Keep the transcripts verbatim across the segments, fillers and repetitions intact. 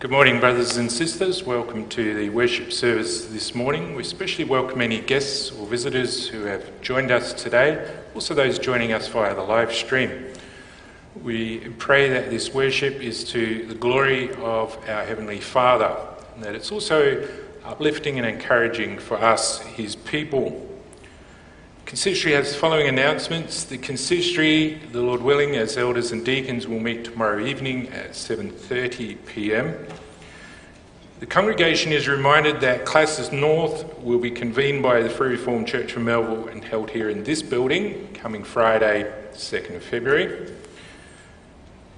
Good morning, brothers and sisters. Welcome to the worship service this morning. We especially welcome any guests or visitors who have joined us today, also those joining us via the live stream. We pray that this worship is to the glory of our Heavenly Father, and that it's also uplifting and encouraging for us, His people. The Consistory has the following announcements. The Consistory, the Lord willing, as elders and deacons, will meet tomorrow evening at seven thirty p m The congregation is reminded that Classes North will be convened by the Free Reformed Church of Melville and held here in this building coming Friday, second of February.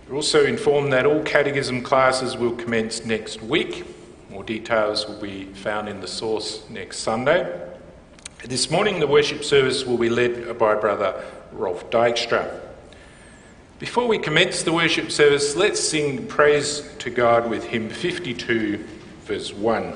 We're also informed that all catechism classes will commence next week. More details will be found in the source next Sunday. This morning, the worship service will be led by Brother Rolf Dykstra. Before we commence the worship service, let's sing praise to God with hymn fifty-two, verse one.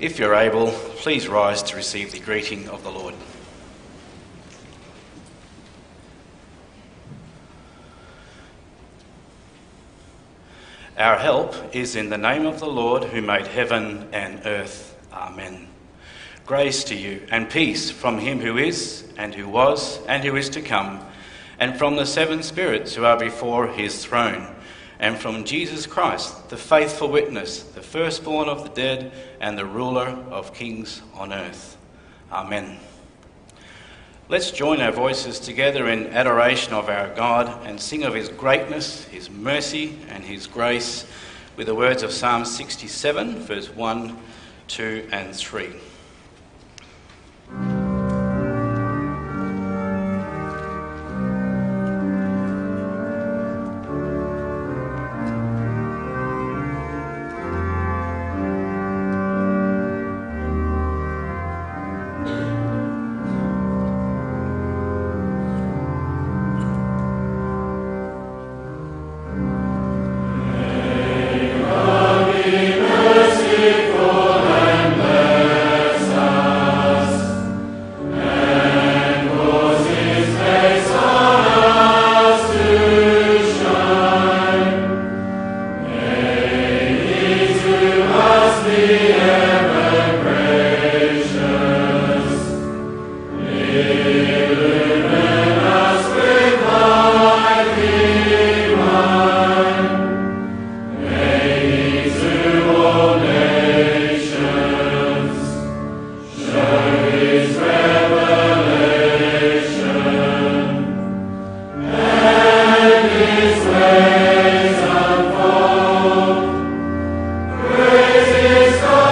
If you're able, please rise to receive the greeting of the Lord. Our help is in the name of the Lord who made heaven and earth. Amen. Grace to you and peace from him who is, and who was, and who is to come, and from the seven spirits who are before his throne, and from Jesus Christ, the faithful witness, the firstborn of the dead, and the ruler of kings on earth. Amen. Let's join our voices together in adoration of our God and sing of his greatness, his mercy, and his grace with the words of Psalm sixty-seven, verse one, two, and three. Praise his God.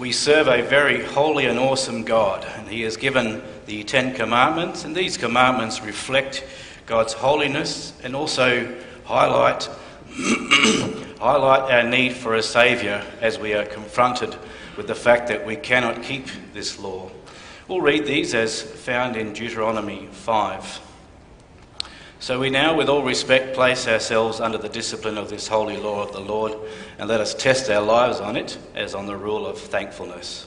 We serve a very holy and awesome God, and He has given the Ten Commandments, and these commandments reflect God's holiness and also highlight highlight our need for a Saviour as we are confronted with the fact that we cannot keep this law. We'll read these as found in Deuteronomy five. So we now, with all respect, place ourselves under the discipline of this holy law of the Lord, and let us test our lives on it as on the rule of thankfulness.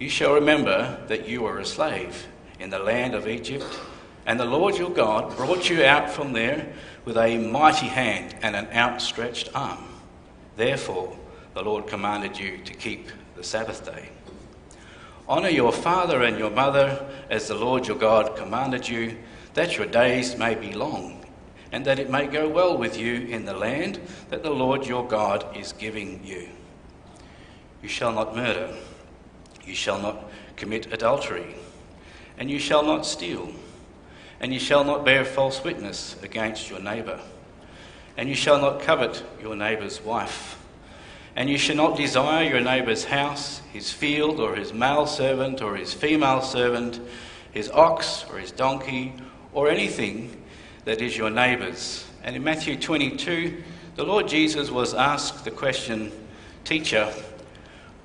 You shall remember that you were a slave in the land of Egypt, and the Lord your God brought you out from there with a mighty hand and an outstretched arm. Therefore, the Lord commanded you to keep the Sabbath day. Honour your father and your mother, as the Lord your God commanded you, that your days may be long, and that it may go well with you in the land that the Lord your God is giving you. You shall not murder, you shall not commit adultery, and you shall not steal, and you shall not bear false witness against your neighbour, and you shall not covet your neighbour's wife, and you shall not desire your neighbour's house, his field, or his male servant, or his female servant, his ox, or his donkey, or anything that is your neighbour's. And in Matthew twenty-two, the Lord Jesus was asked the question, Teacher,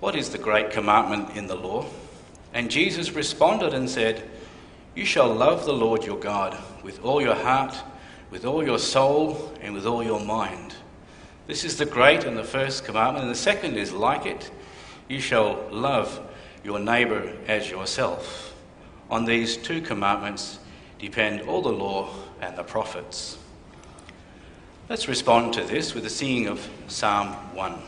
what is the great commandment in the law? And Jesus responded and said, You shall love the Lord your God with all your heart, with all your soul, and with all your mind. This is the great and the first commandment, and the second is like it. You shall love your neighbour as yourself. On these two commandments depend all the law and the prophets. Let's respond to this with the singing of Psalm one.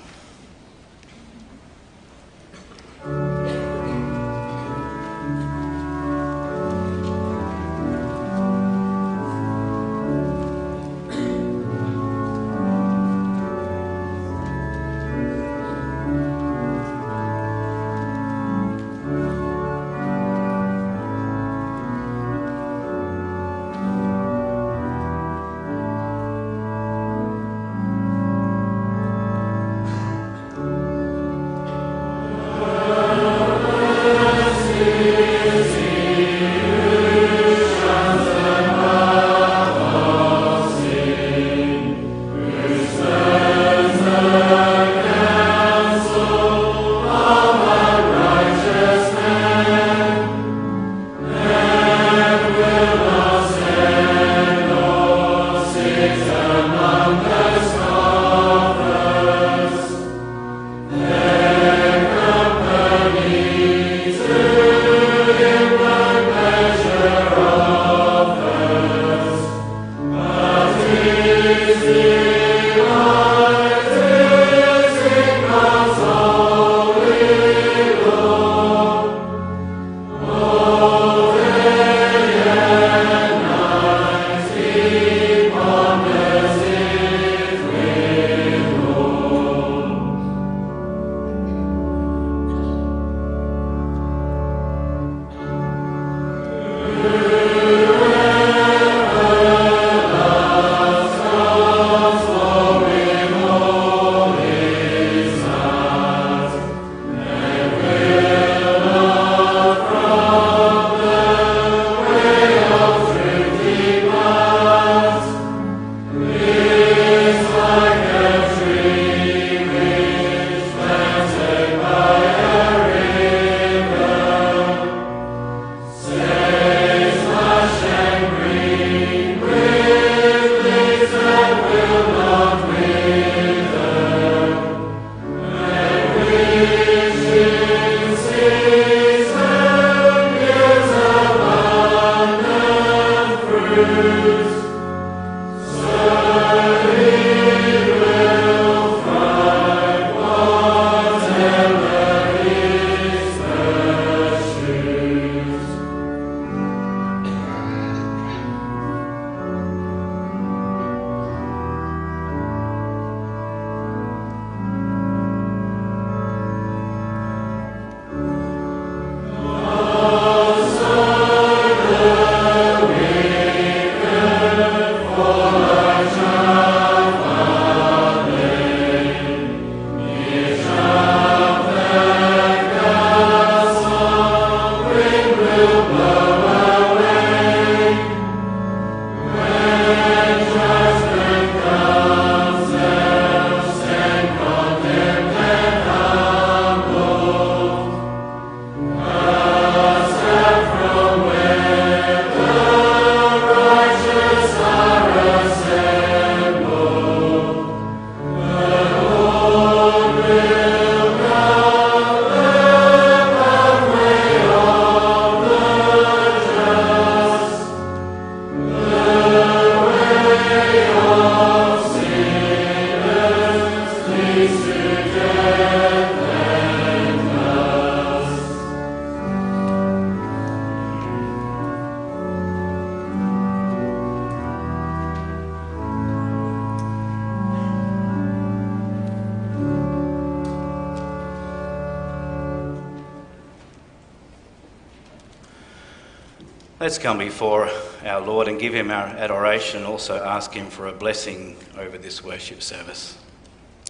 Let's come before our Lord and give him our adoration and also ask him for a blessing over this worship service.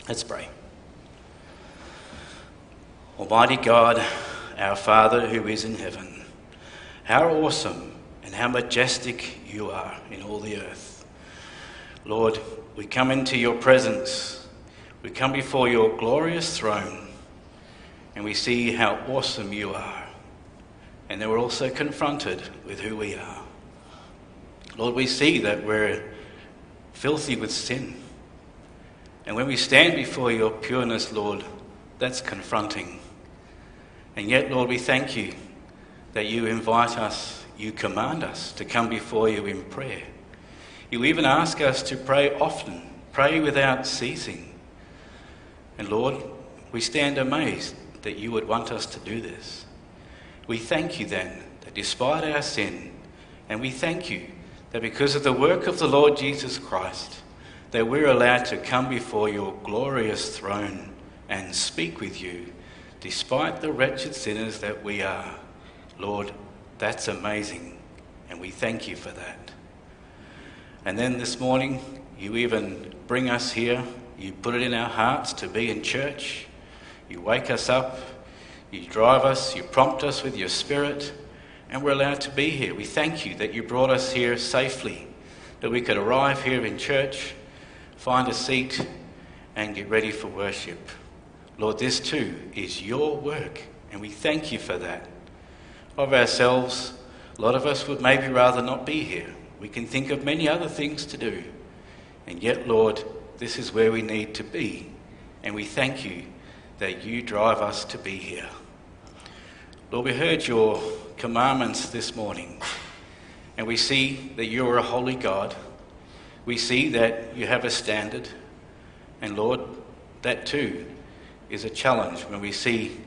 Let's pray. Almighty God, our Father who is in heaven, how awesome and how majestic you are in all the earth. Lord, we come into your presence. We come before your glorious throne and we see how awesome you are. And then we're also confronted with who we are. Lord, we see that we're filthy with sin. And when we stand before your pureness, Lord, that's confronting. And yet, Lord, we thank you that you invite us, you command us to come before you in prayer. You even ask us to pray often, pray without ceasing. And Lord, we stand amazed that you would want us to do this. We thank you then that despite our sin, and we thank you that because of the work of the Lord Jesus Christ, that we're allowed to come before your glorious throne and speak with you despite the wretched sinners that we are. Lord, that's amazing, and we thank you for that. And then this morning, you even bring us here, you put it in our hearts to be in church, you wake us up, you drive us, you prompt us with your spirit, and we're allowed to be here. We thank you that you brought us here safely, that we could arrive here in church, find a seat, and get ready for worship. Lord, this too is your work, and we thank you for that. Of ourselves, a lot of us would maybe rather not be here. We can think of many other things to do. And yet, Lord, this is where we need to be, and we thank you that you drive us to be here. Lord, we heard your commandments this morning, and we see that you are a holy God. We see that you have a standard, and Lord, that too is a challenge when we see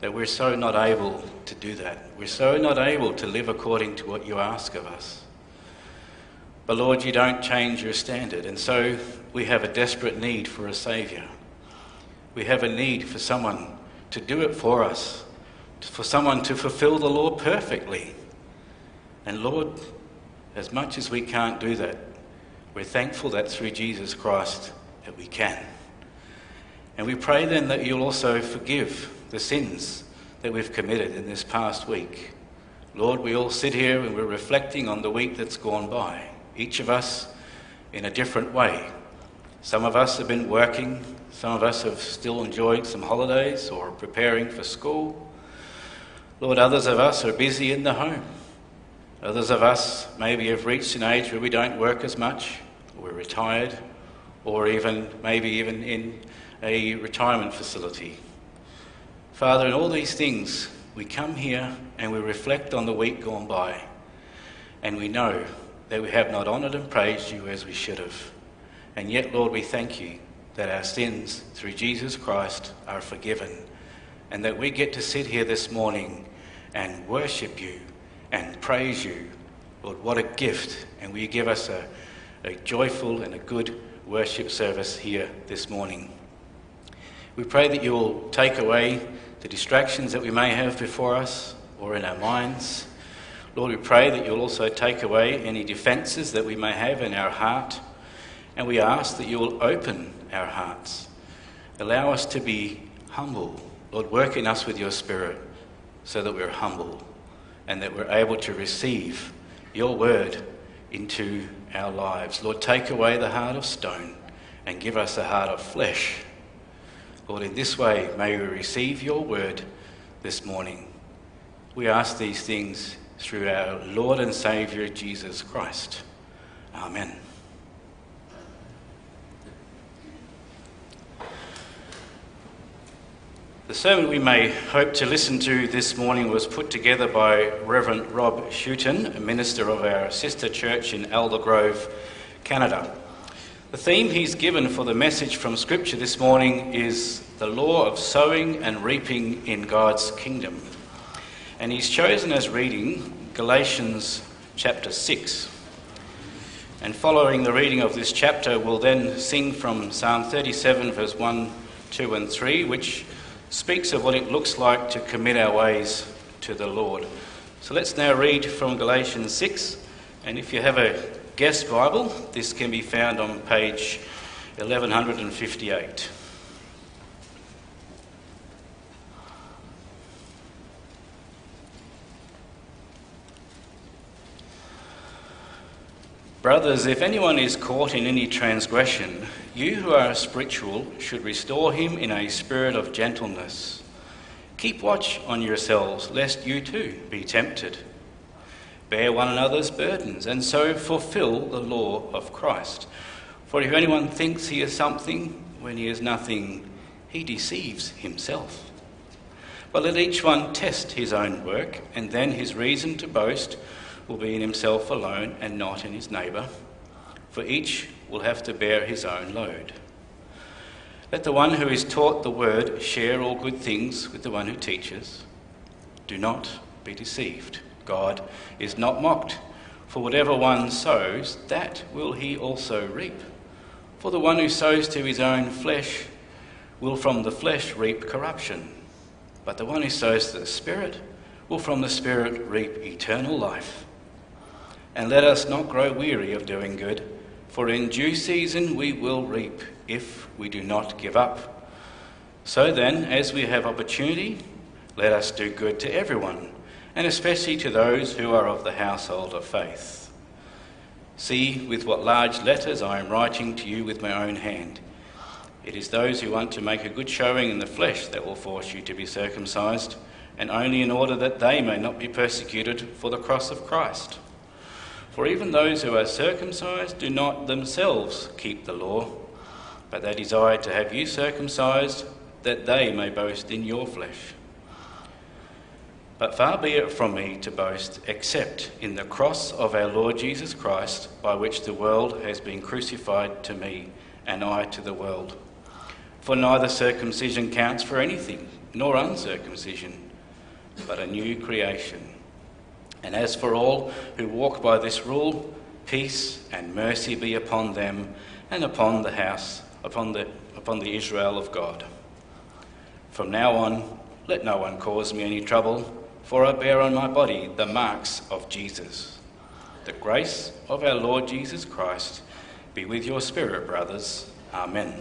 that we're so not able to do that. We're so not able to live according to what you ask of us. But Lord, you don't change your standard, and so we have a desperate need for a Saviour. We have a need for someone to do it for us, for someone to fulfill the law perfectly. And Lord, as much as we can't do that, we're thankful that through Jesus Christ that we can. And we pray then that you'll also forgive the sins that we've committed in this past week. Lord, we all sit here and we're reflecting on the week that's gone by, each of us in a different way. Some of us have been working, some of us have still enjoyed some holidays or preparing for school. Lord, others of us are busy in the home. Others of us maybe have reached an age where we don't work as much, or we're retired, or even maybe even in a retirement facility. Father, in all these things, we come here and we reflect on the week gone by, and we know that we have not honoured and praised you as we should have. And yet, Lord, we thank you that our sins through Jesus Christ are forgiven, and that we get to sit here this morning and worship you and praise you. Lord, what a gift. And will you give us a, a joyful and a good worship service here this morning. We pray that you will take away the distractions that we may have before us or in our minds. Lord, we pray that you'll also take away any defences that we may have in our heart. And we ask that you will open our hearts. Allow us to be humble. Lord, work in us with your spirit so that we're humble and that we're able to receive your word into our lives. Lord, take away the heart of stone and give us a heart of flesh. Lord, in this way, may we receive your word this morning. We ask these things through our Lord and Saviour, Jesus Christ. Amen. The sermon we may hope to listen to this morning was put together by Reverend Rob Schouten, a minister of our sister church in Aldergrove, Canada. The theme he's given for the message from Scripture this morning is the law of sowing and reaping in God's kingdom. And he's chosen as reading Galatians chapter six. And following the reading of this chapter, we'll then sing from Psalm thirty-seven, verse one, two, and three, which speaks of what it looks like to commit our ways to the Lord. So let's now read from Galatians six, and if you have a guest Bible, this can be found on page eleven fifty-eight. Brothers, if anyone is caught in any transgression, you who are spiritual should restore him in a spirit of gentleness. Keep watch on yourselves, lest you too be tempted. Bear one another's burdens, and so fulfill the law of Christ. For if anyone thinks he is something when he is nothing, he deceives himself. But let each one test his own work, and then his reason to boast will be in himself alone and not in his neighbour, for each will have to bear his own load. Let the one who is taught the word share all good things with the one who teaches. Do not be deceived. God is not mocked, for whatever one sows, that will he also reap. For the one who sows to his own flesh will from the flesh reap corruption, but the one who sows to the Spirit will from the Spirit reap eternal life. And let us not grow weary of doing good, for in due season we will reap if we do not give up. So then, as we have opportunity, let us do good to everyone, and especially to those who are of the household of faith. See with what large letters I am writing to you with my own hand. It is those who want to make a good showing in the flesh that will force you to be circumcised, and only in order that they may not be persecuted for the cross of Christ. For even those who are circumcised do not themselves keep the law, but they desire to have you circumcised, that they may boast in your flesh. But far be it from me to boast, except in the cross of our Lord Jesus Christ, by which the world has been crucified to me, and I to the world. For neither circumcision counts for anything, nor uncircumcision, but a new creation. And as for all who walk by this rule, peace and mercy be upon them and upon the house, upon the upon the Israel of God. From now on, let no one cause me any trouble, for I bear on my body the marks of Jesus. The grace of our Lord Jesus Christ be with your spirit, brothers. Amen.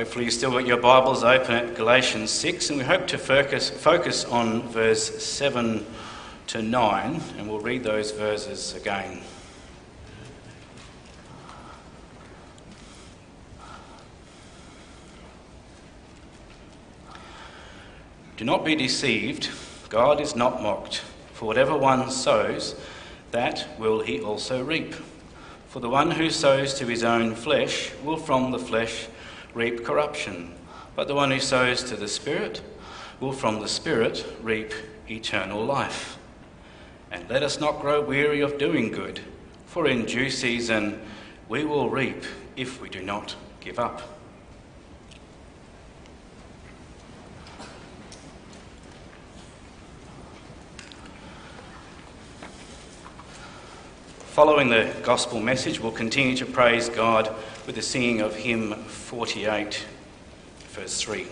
Hopefully you've still got your Bibles open at Galatians six, and we hope to focus, focus on verse seven to nine, and we'll read those verses again. Do not be deceived, God is not mocked. For whatever one sows, that will he also reap. For the one who sows to his own flesh will from the flesh reap corruption, but the one who sows to the Spirit will from the Spirit reap eternal life. And let us not grow weary of doing good, for in due season we will reap if we do not give up. Following the gospel message, we'll continue to praise God with the singing of hymn forty-eight, verse three.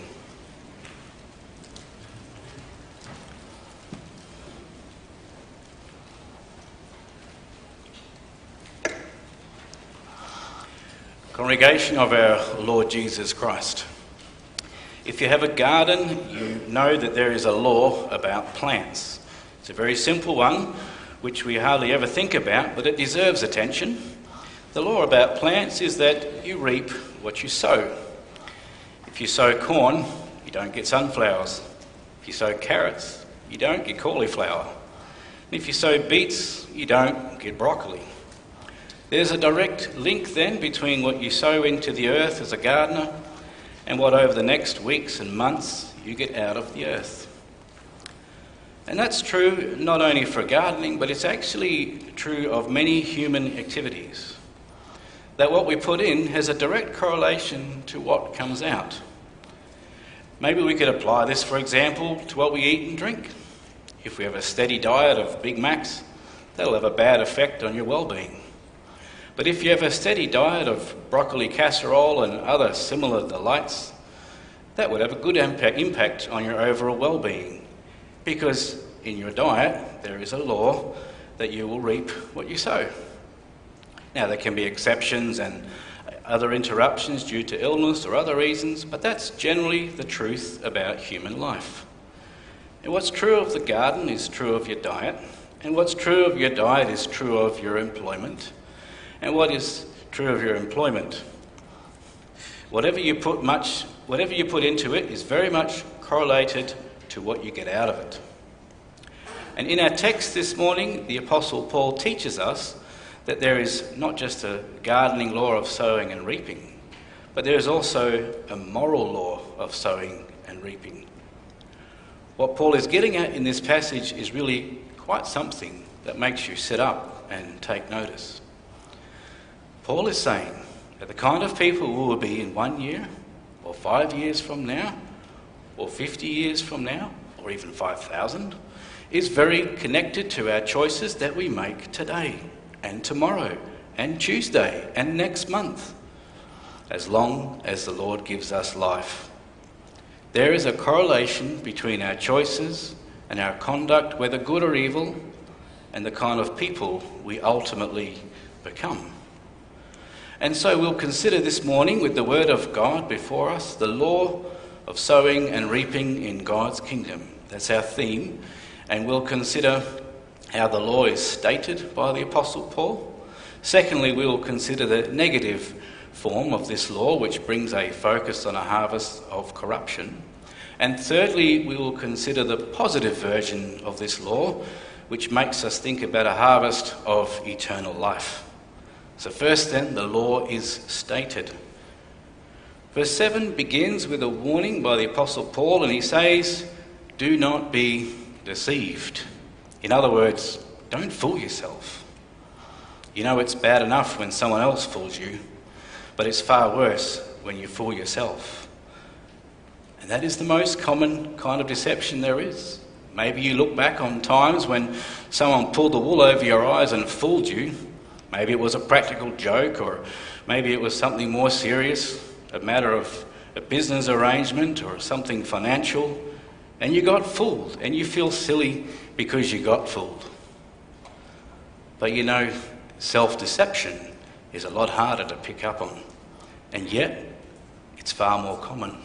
Congregation of our Lord Jesus Christ, if you have a garden, you know that there is a law about plants. It's a very simple one, which we hardly ever think about, but it deserves attention. The law about plants is that you reap what you sow. If you sow corn, you don't get sunflowers. If you sow carrots, you don't get cauliflower. And if you sow beets, you don't get broccoli. There's a direct link then between what you sow into the earth as a gardener and what over the next weeks and months you get out of the earth. And that's true not only for gardening, but it's actually true of many human activities. That what we put in has a direct correlation to what comes out. Maybe we could apply this, for example, to what we eat and drink. If we have a steady diet of Big Macs, that'll have a bad effect on your well-being. But if you have a steady diet of broccoli casserole and other similar delights, that would have a good impact on your overall well-being. Because in your diet, there is a law that you will reap what you sow. Now, there can be exceptions and other interruptions due to illness or other reasons, but that's generally the truth about human life. And what's true of the garden is true of your diet, and what's true of your diet is true of your employment, and what is true of your employment. Whatever you put much, whatever you put into it is very much correlated to what you get out of it. And in our text this morning, the Apostle Paul teaches us that there is not just a gardening law of sowing and reaping, but there is also a moral law of sowing and reaping. What Paul is getting at in this passage is really quite something that makes you sit up and take notice. Paul is saying that the kind of people who will be in one year or five years from now or fifty years from now, or even five thousand, is very connected to our choices that we make today, and tomorrow, and Tuesday, and next month, as long as the Lord gives us life. There is a correlation between our choices and our conduct, whether good or evil, and the kind of people we ultimately become. And so we'll consider this morning, with the Word of God before us, the law of sowing and reaping in God's kingdom. That's our theme, and we'll consider how the law is stated by the Apostle Paul. Secondly, we will consider the negative form of this law, which brings a focus on a harvest of corruption. And thirdly, we will consider the positive version of this law, which makes us think about a harvest of eternal life. So first then, the law is stated. Verse seven begins with a warning by the Apostle Paul, and he says, do not be deceived. In other words, don't fool yourself. You know it's bad enough when someone else fools you, but it's far worse when you fool yourself. And that is the most common kind of deception there is. Maybe you look back on times when someone pulled the wool over your eyes and fooled you. Maybe it was a practical joke, or maybe it was something more serious, a matter of a business arrangement or something financial, and you got fooled, and you feel silly because you got fooled. But you know, self-deception is a lot harder to pick up on, and yet it's It's far more common.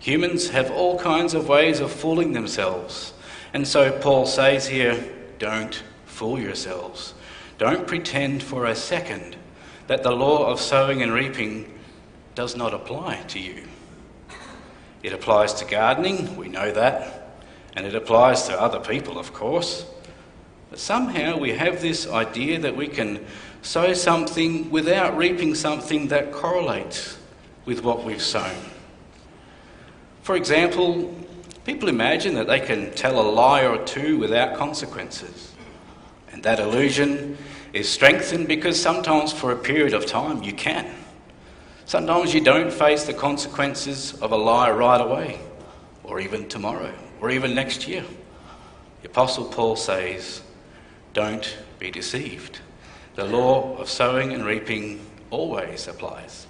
Humans have all kinds of ways of fooling themselves. And so Paul says here, don't fool yourselves. Don't pretend for a second that the law of sowing and reaping does not apply to you. It applies to gardening, we know that, and it applies to other people, of course. But somehow we have this idea that we can sow something without reaping something that correlates with what we've sown. For example, people imagine that they can tell a lie or two without consequences. And that illusion is strengthened because sometimes for a period of time you can. Sometimes you don't face the consequences of a lie right away, or even tomorrow, or even next year. The Apostle Paul says, don't be deceived. The law of sowing and reaping always applies.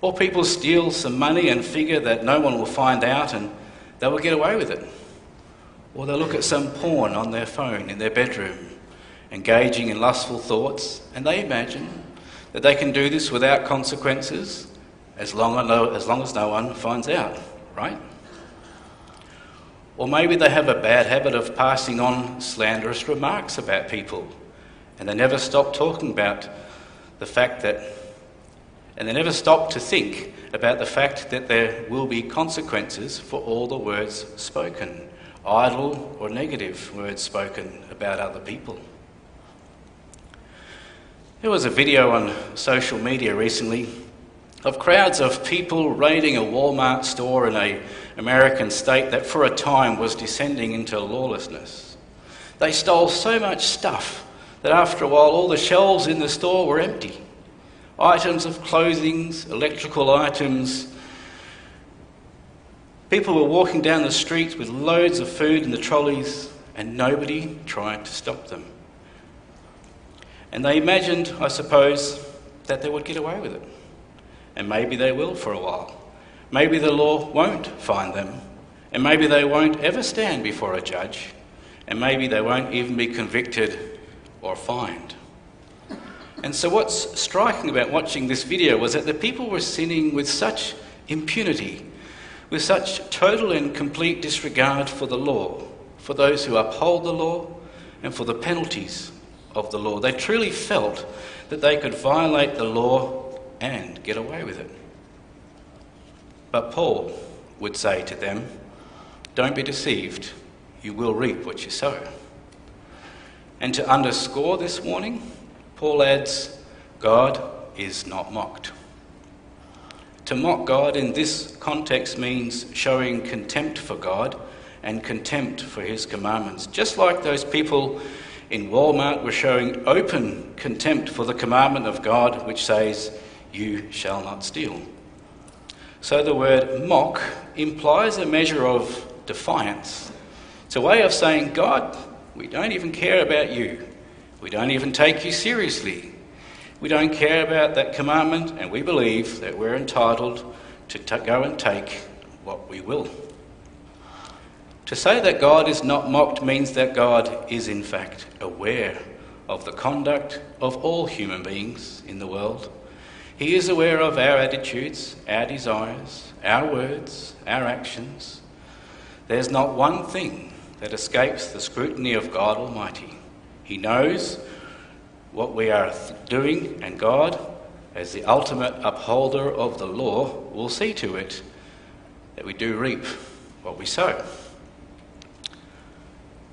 Or people steal some money and figure that no one will find out and they will get away with it. Or they look at some porn on their phone in their bedroom, engaging in lustful thoughts, and they imagine that they can do this without consequences as long as no, as long as no one finds out, right? Or maybe they have a bad habit of passing on slanderous remarks about people, and they never stop talking about the fact that, and they never stop to think about the fact that there will be consequences for all the words spoken, idle or negative words spoken about other people. There was a video on social media recently of crowds of people raiding a Walmart store in an American state that for a time was descending into lawlessness. They stole so much stuff that after a while all the shelves in the store were empty. Items of clothing, electrical items. People were walking down the streets with loads of food in the trolleys and nobody tried to stop them. And they imagined, I suppose, that they would get away with it. And maybe they will for a while. Maybe the law won't find them. And maybe they won't ever stand before a judge. And maybe they won't even be convicted or fined. And so what's striking about watching this video was that the people were sinning with such impunity, with such total and complete disregard for the law, for those who uphold the law and for the penalties of the law. They truly felt that they could violate the law and get away with it. But Paul would say to them, don't be deceived, you will reap what you sow. And to underscore this warning, Paul adds, God is not mocked. To mock God in this context means showing contempt for God and contempt for his commandments, just like those people in Walmart were showing open contempt for the commandment of God, which says, you shall not steal. So the word mock implies a measure of defiance. It's a way of saying, God, we don't even care about you. We don't even take you seriously. We don't care about that commandment, and we believe that we're entitled to t- go and take what we will. To say that God is not mocked means that God is in fact aware of the conduct of all human beings in the world. He is aware of our attitudes, our desires, our words, our actions. There's not one thing that escapes the scrutiny of God Almighty. He knows what we are doing, and God, as the ultimate upholder of the law, will see to it that we do reap what we sow.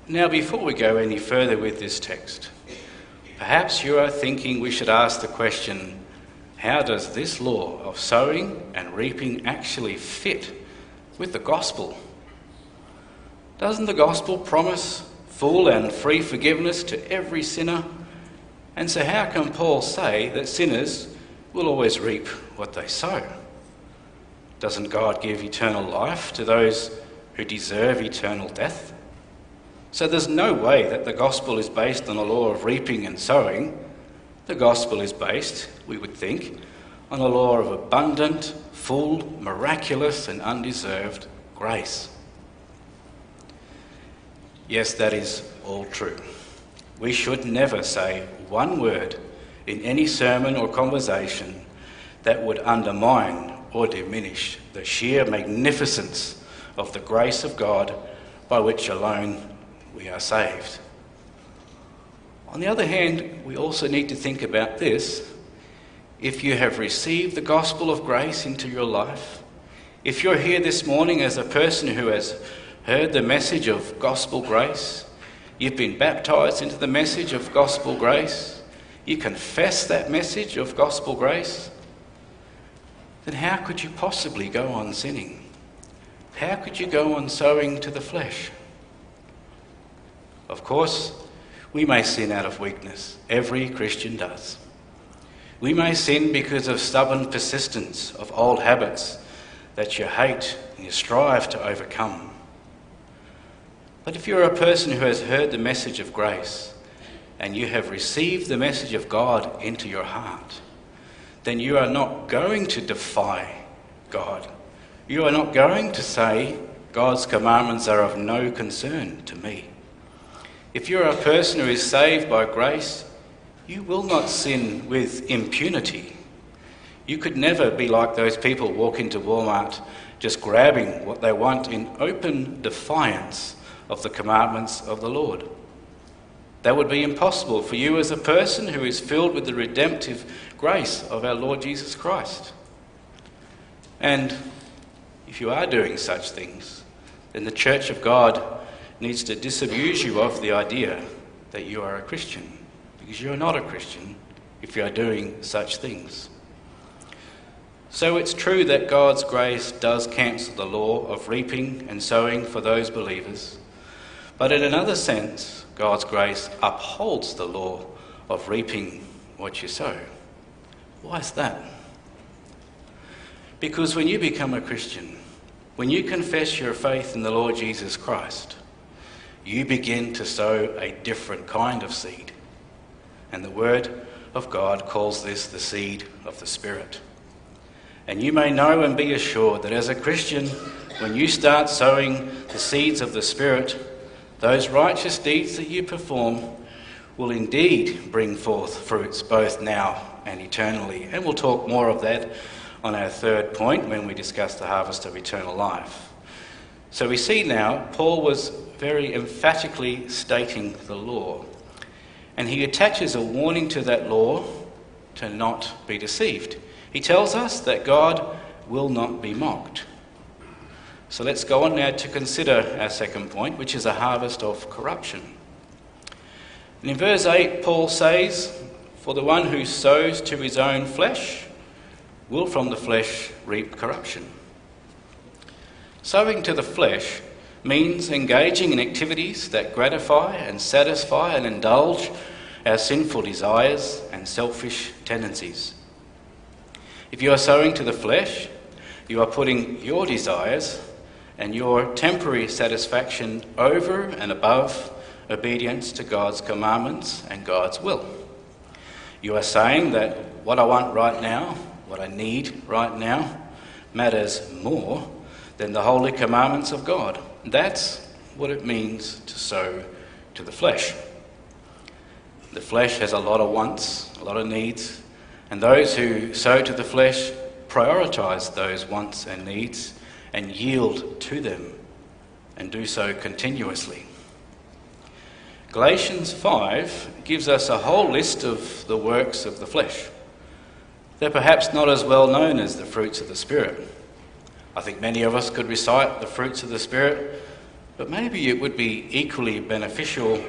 Now, before we go any further with this text, perhaps you are thinking we should ask the question, how does this law of sowing and reaping actually fit with the gospel? Doesn't the gospel promise full and free forgiveness to every sinner? And so how can Paul say that sinners will always reap what they sow? Doesn't God give eternal life to those who deserve eternal death? So there's no way that the gospel is based on a law of reaping and sowing. The gospel is based, we would think, on a law of abundant, full, miraculous and undeserved grace. Yes, that is all true. We should never say one word in any sermon or conversation that would undermine or diminish the sheer magnificence of the grace of God by which alone we are saved. On the other hand, we also need to think about this. If you have received the gospel of grace into your life, if you're here this morning as a person who has heard the message of gospel grace, you've been baptized into the message of gospel grace, you confess that message of gospel grace, then how could you possibly go on sinning? How could you go on sowing to the flesh? Of course, we may sin out of weakness. Every Christian does. We may sin because of stubborn persistence of old habits that you hate and you strive to overcome. But if you're a person who has heard the message of grace and you have received the message of God into your heart, then you are not going to defy God. You are not going to say, God's commandments are of no concern to me. If you're a person who is saved by grace, you will not sin with impunity. You could never be like those people walk into Walmart just grabbing what they want in open defiance of the commandments of the Lord. That would be impossible for you as a person who is filled with the redemptive grace of our Lord Jesus Christ. And if you are doing such things, then the Church of God needs to disabuse you of the idea that you are a Christian, because you are not a Christian if you are doing such things. So it's true that God's grace does cancel the law of reaping and sowing for those believers, but in another sense, God's grace upholds the law of reaping what you sow. Why is that? Because when you become a Christian, when you confess your faith in the Lord Jesus Christ, you begin to sow a different kind of seed. And the Word of God calls this the seed of the Spirit. And you may know and be assured that as a Christian, when you start sowing the seeds of the Spirit, those righteous deeds that you perform will indeed bring forth fruits both now and eternally. And we'll talk more of that on our third point when we discuss the harvest of eternal life. So we see now Paul was very emphatically stating the law. And he attaches a warning to that law to not be deceived. He tells us that God will not be mocked. So let's go on now to consider our second point, which is a harvest of corruption. And in verse eight, Paul says, "For the one who sows to his own flesh will from the flesh reap corruption." Sowing to the flesh means engaging in activities that gratify and satisfy and indulge our sinful desires and selfish tendencies. If you are sowing to the flesh, you are putting your desires and your temporary satisfaction over and above obedience to God's commandments and God's will. You are saying that what I want right now, what I need right now, matters more than the holy commandments of God. That's what it means to sow to the flesh. The flesh has a lot of wants, a lot of needs, and those who sow to the flesh prioritise those wants and needs and yield to them and do so continuously. Galatians five gives us a whole list of the works of the flesh. They're perhaps not as well known as the fruits of the Spirit. I think many of us could recite the fruits of the Spirit, but maybe it would be equally beneficial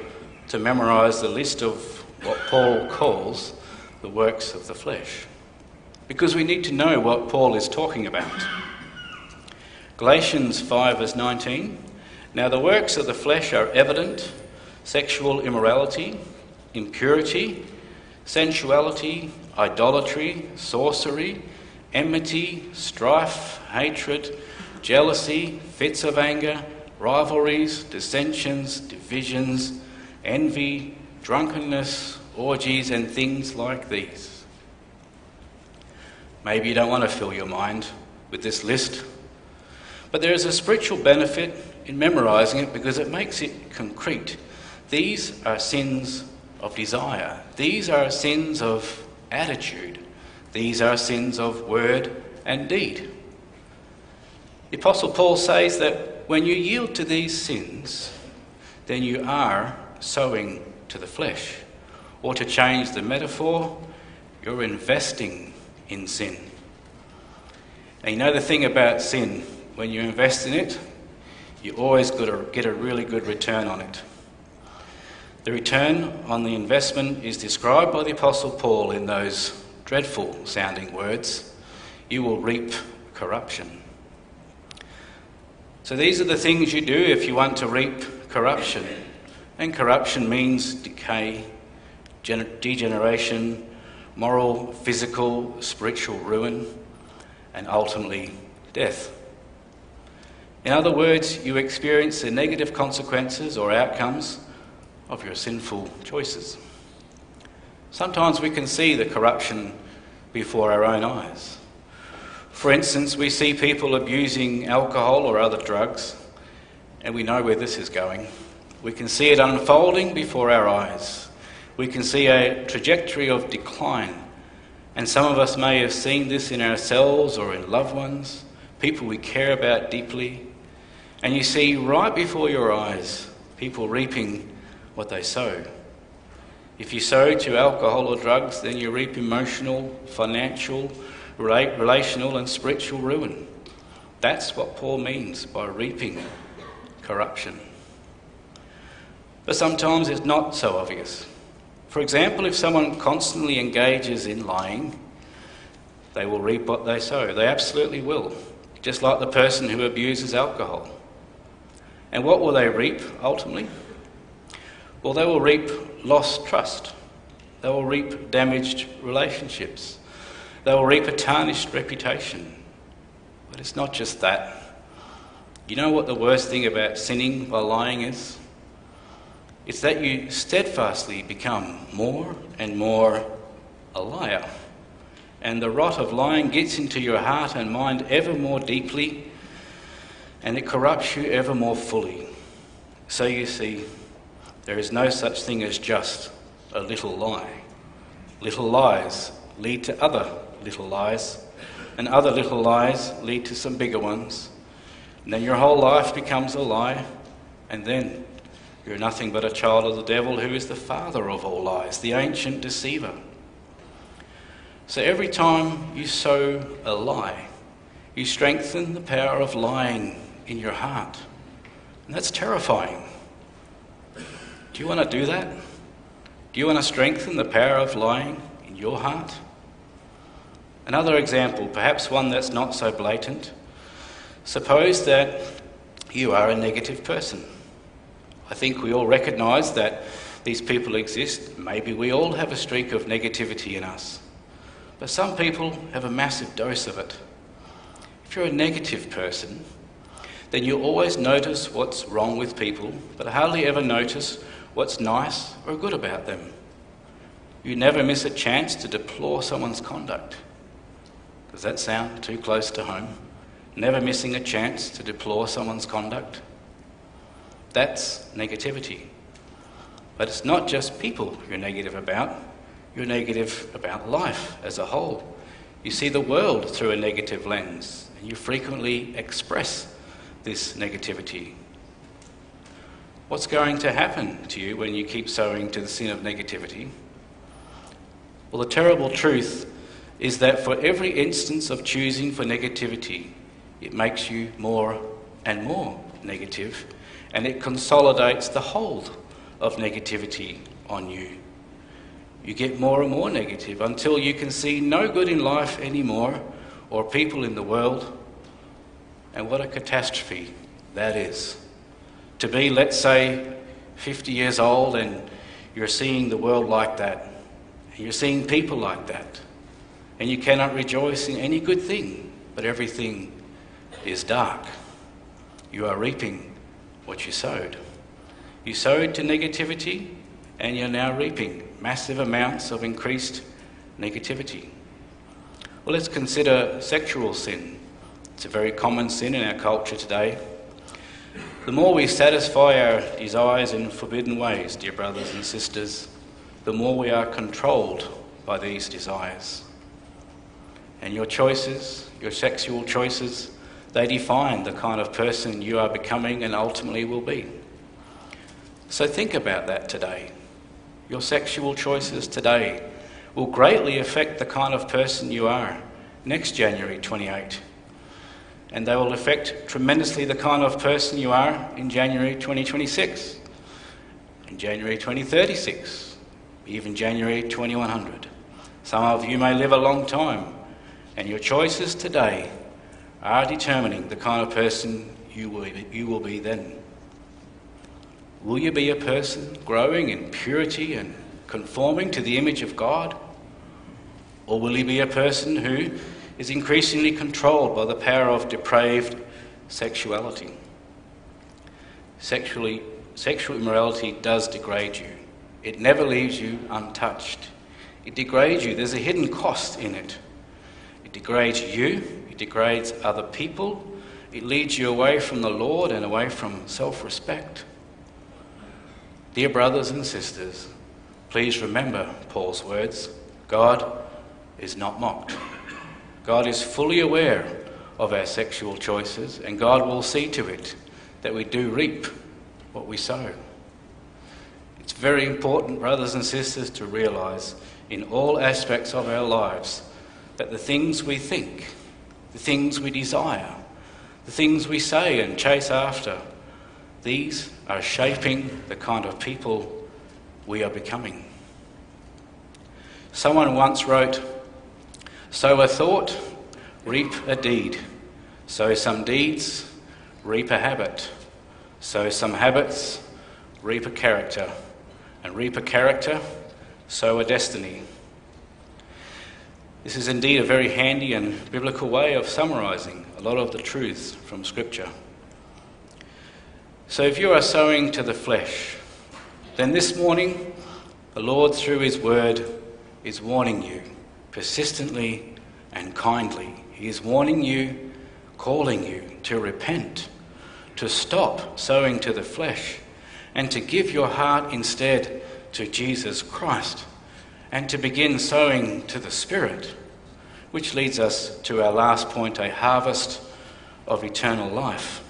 to memorise the list of what Paul calls the works of the flesh, because we need to know what Paul is talking about. Galatians five verse nineteen, "Now the works of the flesh are evident, sexual immorality, impurity, sensuality, idolatry, sorcery, enmity, strife, hatred, jealousy, fits of anger, rivalries, dissensions, divisions, envy, drunkenness, orgies, and things like these." Maybe you don't want to fill your mind with this list, but there is a spiritual benefit in memorising it because it makes it concrete. These are sins of desire. These are sins of attitude. These are sins of word and deed. The Apostle Paul says that when you yield to these sins, then you are sowing to the flesh. Or to change the metaphor, you're investing in sin. Now, you know the thing about sin, when you invest in it, you always get a really good return on it. The return on the investment is described by the Apostle Paul in those dreadful sounding words, you will reap corruption. So these are the things you do if you want to reap corruption. And corruption means decay, degeneration, moral, physical, spiritual ruin, and ultimately death. In other words, you experience the negative consequences or outcomes of your sinful choices. Sometimes we can see the corruption before our own eyes. For instance, we see people abusing alcohol or other drugs, and we know where this is going. We can see it unfolding before our eyes. We can see a trajectory of decline, and some of us may have seen this in ourselves or in loved ones, people we care about deeply, and you see right before your eyes people reaping what they sow. If you sow to alcohol or drugs, then you reap emotional, financial, relational and spiritual ruin. That's what Paul means by reaping corruption. But sometimes it's not so obvious. For example, if someone constantly engages in lying, they will reap what they sow. They absolutely will, just like the person who abuses alcohol. And what will they reap ultimately? Well, they will reap lost trust. They will reap damaged relationships. They will reap a tarnished reputation. But it's not just that. You know what the worst thing about sinning by lying is? It's that you steadfastly become more and more a liar. And the rot of lying gets into your heart and mind ever more deeply, and it corrupts you ever more fully. So you see, there is no such thing as just a little lie. Little lies lead to other little lies, and other little lies lead to some bigger ones. And then your whole life becomes a lie, and then you're nothing but a child of the devil, who is the father of all lies, the ancient deceiver. So every time you sow a lie, you strengthen the power of lying in your heart. And that's terrifying. Do you want to do that? Do you want to strengthen the power of lying in your heart? Another example, perhaps one that's not so blatant. Suppose that you are a negative person. I think we all recognise that these people exist. Maybe we all have a streak of negativity in us. But some people have a massive dose of it. If you're a negative person, then you always notice what's wrong with people, but hardly ever notice what's nice or good about them. You never miss a chance to deplore someone's conduct. Does that sound too close to home? Never missing a chance to deplore someone's conduct? That's negativity. But it's not just people you're negative about. You're negative about life as a whole. You see the world through a negative lens, and you frequently express this negativity. What's going to happen to you when you keep sowing to the sin of negativity? Well, the terrible truth is that for every instance of choosing for negativity, it makes you more and more negative, and it consolidates the hold of negativity on you. You get more and more negative until you can see no good in life anymore, or people in the world. And what a catastrophe that is. To be, let's say, fifty years old, and you're seeing the world like that, and you're seeing people like that, and you cannot rejoice in any good thing, but everything is dark. You are reaping what you sowed. You sowed to negativity, and you're now reaping massive amounts of increased negativity. Well, let's consider sexual sin. It's a very common sin in our culture today. The more we satisfy our desires in forbidden ways, dear brothers and sisters, the more we are controlled by these desires. And your choices, your sexual choices, They define the kind of person you are becoming and ultimately will be. So think about that today. Your sexual choices today will greatly affect the kind of person you are next January twenty-eighth. And they will affect tremendously the kind of person you are in January twenty twenty-six, in January twenty thirty-six, even January twenty-one hundred. Some of you may live a long time, and your choices today are determining the kind of person you will be, you will be then. Will you be a person growing in purity and conforming to the image of God? Or will you be a person who is increasingly controlled by the power of depraved sexuality? Sexually, sexual immorality does degrade you. It never leaves you untouched. It degrades you. There's a hidden cost in it. It degrades you. It degrades other people. It leads you away from the Lord and away from self-respect. Dear brothers and sisters, please remember Paul's words. God is not mocked. God is fully aware of our sexual choices, and God will see to it that we do reap what we sow. It's very important, brothers and sisters, to realise in all aspects of our lives that the things we think, the things we desire, the things we say and chase after, these are shaping the kind of people we are becoming. Someone once wrote, "Sow a thought, reap a deed. Sow some deeds, reap a habit. Sow some habits, reap a character. And reap a character, sow a destiny." This is indeed a very handy and biblical way of summarising a lot of the truths from Scripture. So if you are sowing to the flesh, then this morning the Lord through His word is warning you. Persistently and kindly. He is warning you, calling you to repent, to stop sowing to the flesh, and to give your heart instead to Jesus Christ, and to begin sowing to the Spirit, which leads us to our last point, a harvest of eternal life.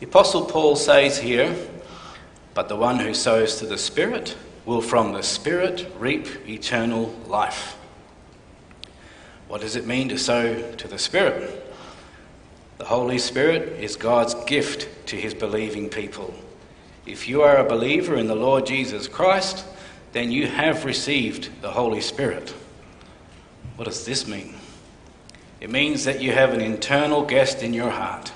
The Apostle Paul says here, "But the one who sows to the Spirit will from the Spirit reap eternal life." What does it mean to sow to the Spirit? The Holy Spirit is God's gift to His believing people. If you are a believer in the Lord Jesus Christ, then you have received the Holy Spirit. What does this mean? It means that you have an internal guest in your heart.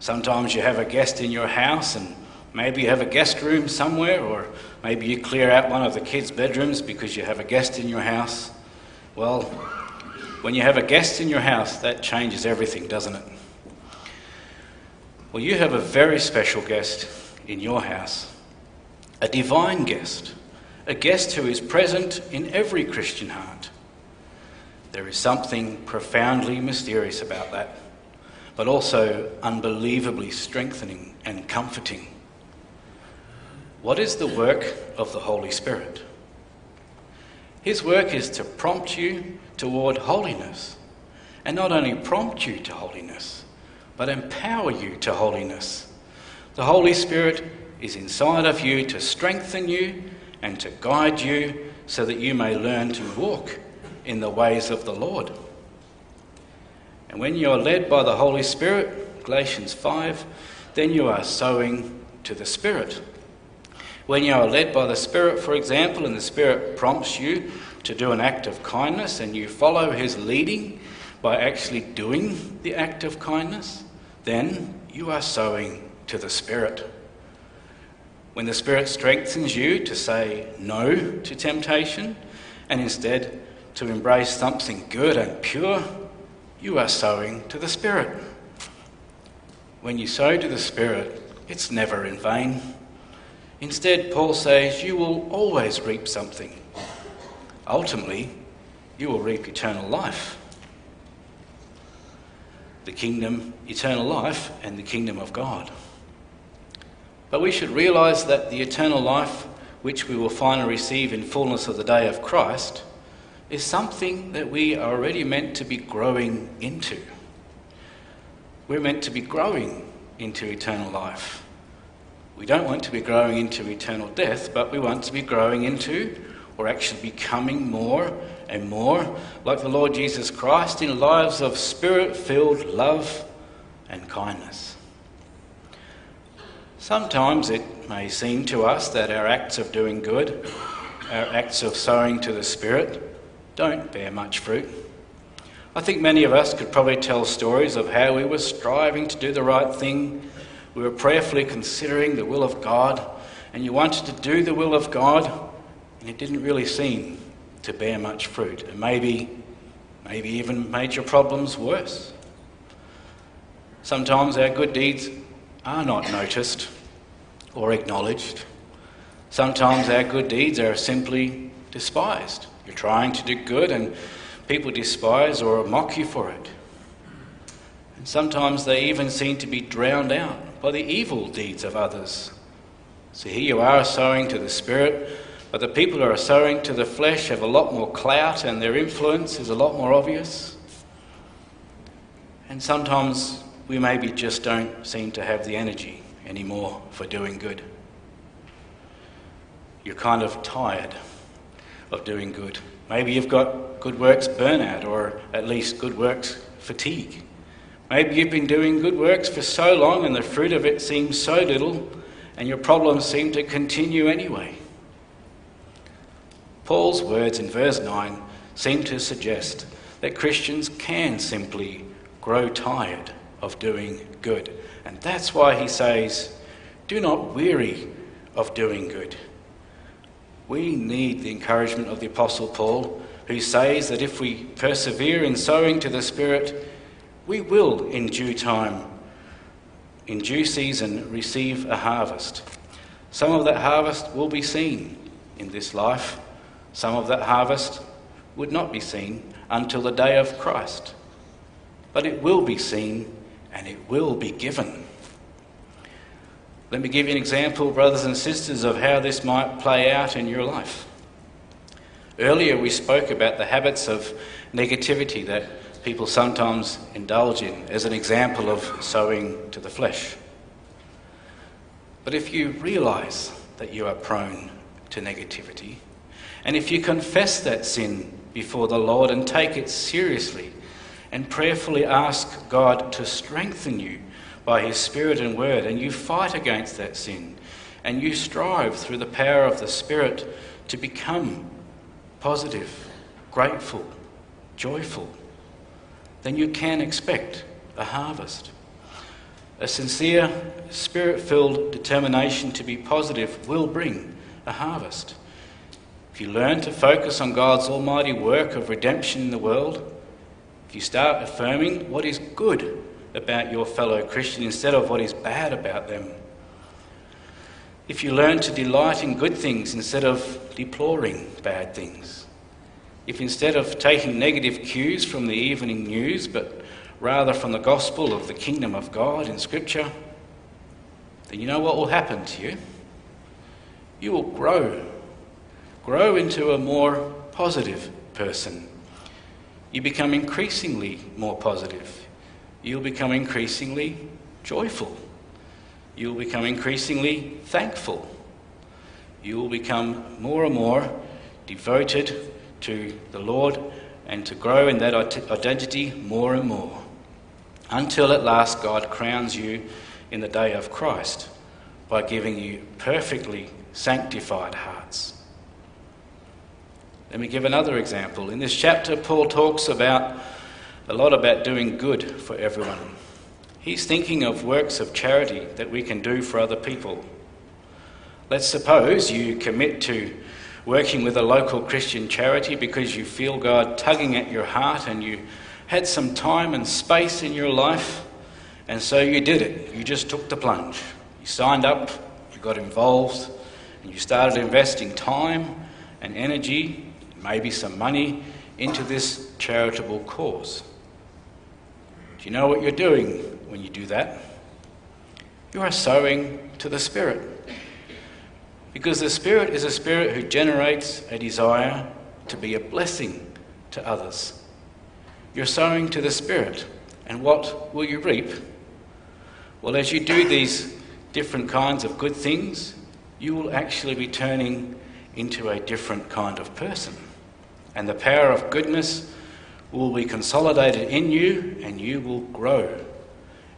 Sometimes you have a guest in your house, and maybe you have a guest room somewhere, or maybe you clear out one of the kids' bedrooms because you have a guest in your house. Well, when you have a guest in your house, that changes everything, doesn't it? Well, you have a very special guest in your house, a divine guest, a guest who is present in every Christian heart. There is something profoundly mysterious about that, but also unbelievably strengthening and comforting. What is the work of the Holy Spirit? His work is to prompt you toward holiness, and not only prompt you to holiness, but empower you to holiness. The Holy Spirit is inside of you to strengthen you and to guide you so that you may learn to walk in the ways of the Lord. And when you are led by the Holy Spirit, Galatians five, then you are sowing to the Spirit. When you are led by the Spirit, for example, and the Spirit prompts you to do an act of kindness, and you follow His leading by actually doing the act of kindness, then you are sowing to the Spirit. When the Spirit strengthens you to say no to temptation, and instead to embrace something good and pure, you are sowing to the Spirit. When you sow to the Spirit, it's never in vain. Instead, Paul says, you will always reap something. Ultimately, you will reap eternal life. The kingdom, eternal life, and the kingdom of God. But we should realise that the eternal life which we will finally receive in fullness of the day of Christ, is something that we are already meant to be growing into. We're meant to be growing into eternal life. We don't want to be growing into eternal death, but we want to be growing into, or actually becoming more and more, like the Lord Jesus Christ in lives of spirit-filled love and kindness. Sometimes it may seem to us that our acts of doing good, our acts of sowing to the Spirit, don't bear much fruit. I think many of us could probably tell stories of how we were striving to do the right thing, we were prayerfully considering the will of God, and you wanted to do the will of God, and it didn't really seem to bear much fruit, and maybe, maybe even made your problems worse. Sometimes our good deeds are not noticed or acknowledged. Sometimes our good deeds are simply despised. You're trying to do good and people despise or mock you for it. And sometimes they even seem to be drowned out by the evil deeds of others. So here you are sowing to the Spirit, but the people who are sowing to the flesh have a lot more clout and their influence is a lot more obvious. And sometimes we maybe just don't seem to have the energy anymore for doing good. You're kind of tired of doing good. Maybe you've got good works burnout, or at least good works fatigue. Maybe you've been doing good works for so long and the fruit of it seems so little and your problems seem to continue anyway. Paul's words in verse nine seem to suggest that Christians can simply grow tired of doing good. And that's why he says, do not weary of doing good. We need the encouragement of the Apostle Paul, who says that if we persevere in sowing to the Spirit, we will in due time, in due season, receive a harvest. Some of that harvest will be seen in this life. Some of that harvest would not be seen until the day of Christ. But it will be seen and it will be given. Let me give you an example, brothers and sisters, of how this might play out in your life. Earlier we spoke about the habits of negativity that people sometimes indulge in as an example of sowing to the flesh. But if you realise that you are prone to negativity, and if you confess that sin before the Lord and take it seriously and prayerfully ask God to strengthen you by his Spirit and Word, and you fight against that sin, and you strive through the power of the Spirit to become positive, grateful, joyful, then you can expect a harvest. A sincere, Spirit-filled determination to be positive will bring a harvest. If you learn to focus on God's almighty work of redemption in the world, if you start affirming what is good about your fellow Christian instead of what is bad about them, if you learn to delight in good things instead of deploring bad things, if instead of taking negative cues from the evening news, but rather from the gospel of the kingdom of God in Scripture, then you know what will happen to you? You will grow, grow into a more positive person. You become increasingly more positive. You'll become increasingly joyful. You'll become increasingly thankful. You'll become more and more devoted to the Lord and to grow in that identity more and more, until at last God crowns you in the day of Christ by giving you perfectly sanctified hearts. Let me give another example. In this chapter, Paul talks about a lot about doing good for everyone. He's thinking of works of charity that we can do for other people. Let's suppose you commit to working with a local Christian charity because you feel God tugging at your heart and you had some time and space in your life, and so you did it. You just took the plunge. You signed up, you got involved, and you started investing time and energy, maybe some money, into this charitable cause. Do you know what you're doing when you do that? You are sowing to the Spirit. because the Spirit is a Spirit who generates a desire to be a blessing to others. You're sowing to the Spirit, and what will you reap? Well, as you do these different kinds of good things, you will actually be turning into a different kind of person. And the power of goodness will be consolidated in you, and you will grow.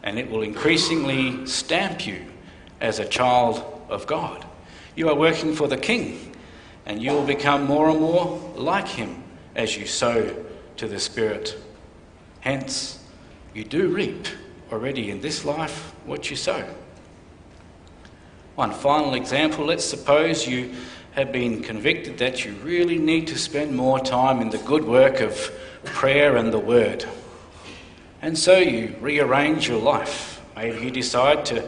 And it will increasingly stamp you as a child of God. You are working for the King, and you will become more and more like him as you sow to the Spirit. Hence, you do reap already in this life what you sow. One final example, let's suppose you have been convicted that you really need to spend more time in the good work of prayer and the Word. And so you rearrange your life. Maybe you decide to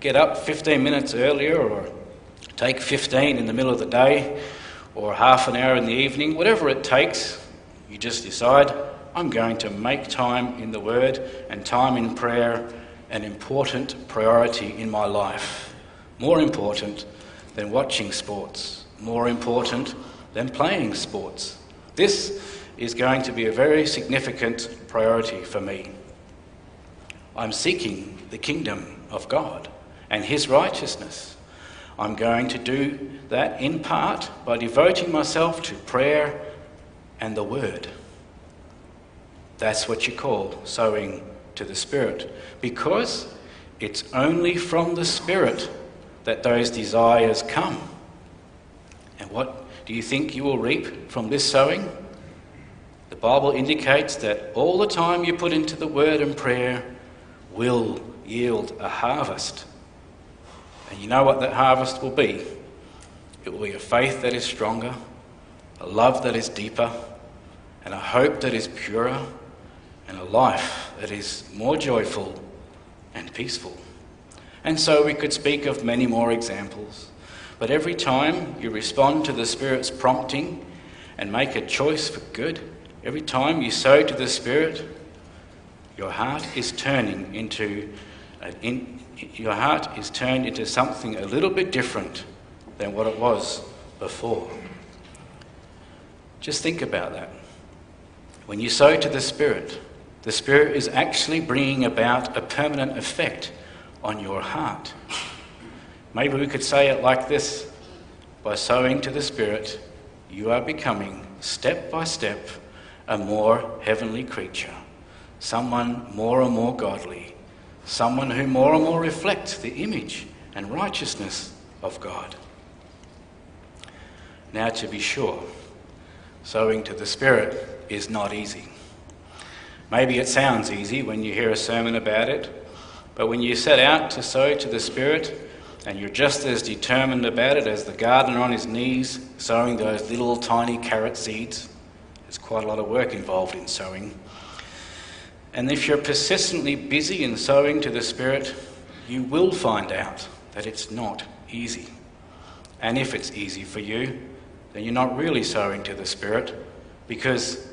get up fifteen minutes earlier, or take fifteen in the middle of the day, or half an hour in the evening. Whatever it takes, you just decide, I'm going to make time in the Word and time in prayer an important priority in my life. More important than watching sports. More important than playing sports. This is going to be a very significant priority for me. I'm seeking the kingdom of God and his righteousness. I'm going to do that in part by devoting myself to prayer and the Word. That's what you call sowing to the Spirit, because it's only from the Spirit that those desires come. And what do you think you will reap from this sowing? The Bible indicates that all the time you put into the Word and prayer will yield a harvest. And you know what that harvest will be? It will be a faith that is stronger, a love that is deeper, and a hope that is purer, and a life that is more joyful and peaceful. And so we could speak of many more examples. But every time you respond to the Spirit's prompting and make a choice for good, every time you sow to the Spirit, your heart is turning into a, in, your heart is turned into something a little bit different than what it was before. Just think about that. When you sow to the Spirit, the Spirit is actually bringing about a permanent effect on your heart. Maybe we could say it like this: by sowing to the Spirit, you are becoming, step by step, a more heavenly creature, someone more and more godly, someone who more and more reflects the image and righteousness of God. Now, to be sure, sowing to the Spirit is not easy. Maybe it sounds easy when you hear a sermon about it, but when you set out to sow to the Spirit and you're just as determined about it as the gardener on his knees sowing those little tiny carrot seeds, there's quite a lot of work involved in sowing. And if you're persistently busy in sowing to the Spirit, you will find out that it's not easy. And if it's easy for you, then you're not really sowing to the Spirit, because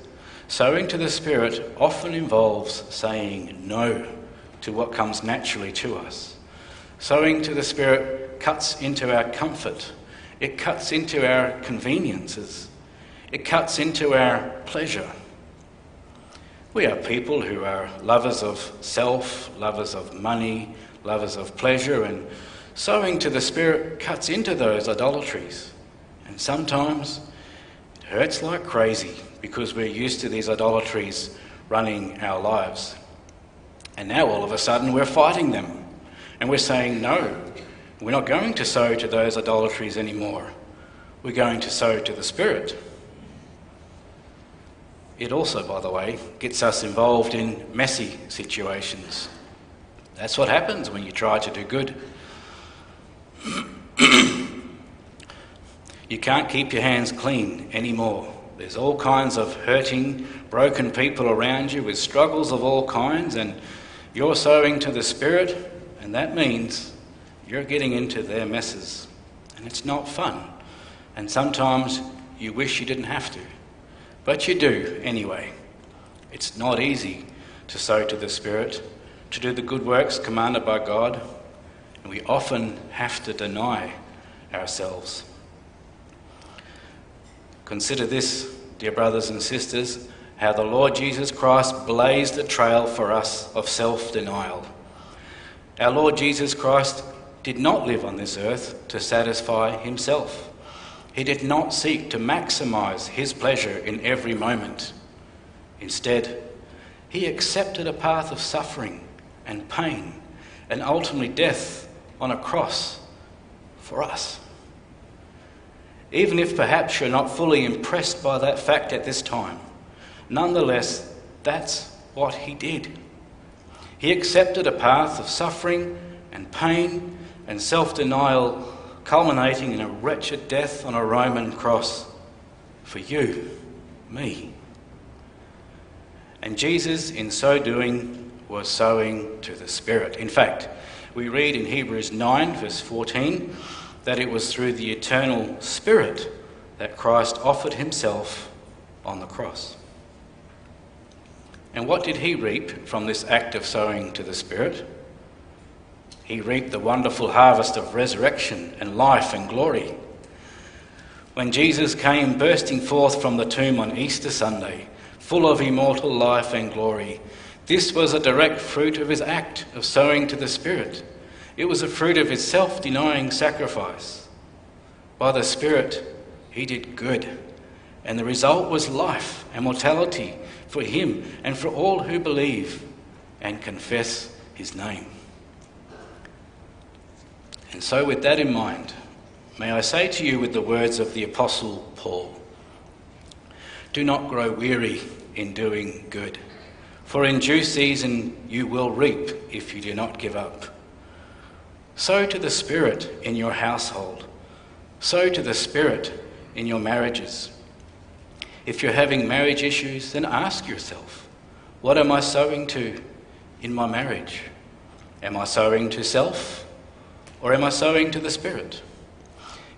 sowing to the Spirit often involves saying no to what comes naturally to us. Sowing to the Spirit cuts into our comfort. It cuts into our conveniences. It cuts into our pleasure. We are people who are lovers of self, lovers of money, lovers of pleasure, and sowing to the Spirit cuts into those idolatries. And sometimes it hurts like crazy because we're used to these idolatries running our lives. And now all of a sudden we're fighting them and we're saying, no, we're not going to sow to those idolatries anymore. We're going to sow to the Spirit. It also, by the way, gets us involved in messy situations. That's what happens when you try to do good. You can't keep your hands clean anymore. There's all kinds of hurting, broken people around you with struggles of all kinds, and you're sowing to the Spirit, and that means you're getting into their messes. And it's not fun. And sometimes you wish you didn't have to. But you do anyway. It's not easy to sow to the Spirit, to do the good works commanded by God, and we often have to deny ourselves. Consider this, dear brothers and sisters, how the Lord Jesus Christ blazed a trail for us of self-denial. Our Lord Jesus Christ did not live on this earth to satisfy himself. He did not seek to maximize his pleasure in every moment. Instead, he accepted a path of suffering and pain and ultimately death on a cross for us. Even if perhaps you're not fully impressed by that fact at this time, nonetheless, that's what he did. He accepted a path of suffering and pain and self-denial, culminating in a wretched death on a Roman cross for you, me. And Jesus, in so doing, was sowing to the Spirit. In fact, we read in Hebrews nine, verse fourteen, that it was through the eternal Spirit that Christ offered himself on the cross. And what did he reap from this act of sowing to the Spirit? He reaped the wonderful harvest of resurrection and life and glory. When Jesus came bursting forth from the tomb on Easter Sunday, full of immortal life and glory, this was a direct fruit of his act of sowing to the Spirit. It was a fruit of his self-denying sacrifice. By the Spirit, he did good, and the result was life and mortality for him and for all who believe and confess his name. And so with that in mind, may I say to you with the words of the Apostle Paul, do not grow weary in doing good, for in due season you will reap if you do not give up. Sow to the Spirit in your household, sow to the Spirit in your marriages. If you're having marriage issues, then ask yourself, what am I sowing to in my marriage? Am I sowing to self? Or am I sowing to the Spirit?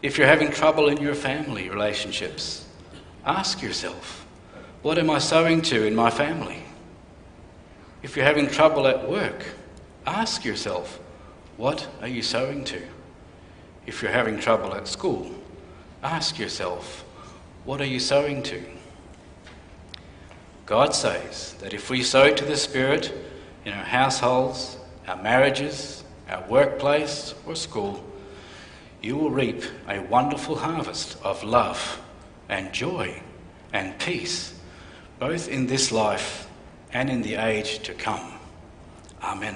If you're having trouble in your family relationships, ask yourself, what am I sowing to in my family? If you're having trouble at work, ask yourself, what are you sowing to? If you're having trouble at school, ask yourself, what are you sowing to? God says that if we sow to the Spirit in our households, our marriages, our workplace or school, you will reap a wonderful harvest of love and joy and peace, both in this life and in the age to come. Amen.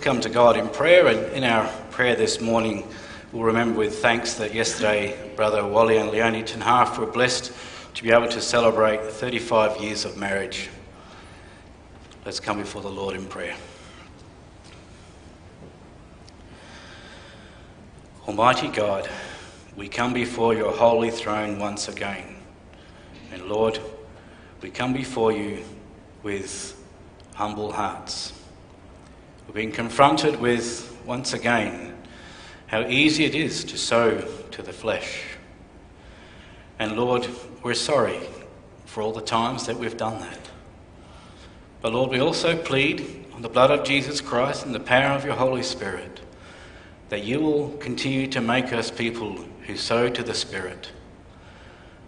Come to God in prayer, and in our prayer this morning We'll remember with thanks that yesterday Brother Wally and Leonie Tenhaaf were blessed to be able to celebrate thirty-five years of marriage. Let's come before the Lord in prayer. Almighty God, we come before your holy throne once again. And Lord, we come before you with humble hearts. We've been confronted with, once again, how easy it is to sow to the flesh. And Lord, we're sorry for all the times that we've done that. But Lord, we also plead on the blood of Jesus Christ and the power of your Holy Spirit that you will continue to make us people who sow to the Spirit.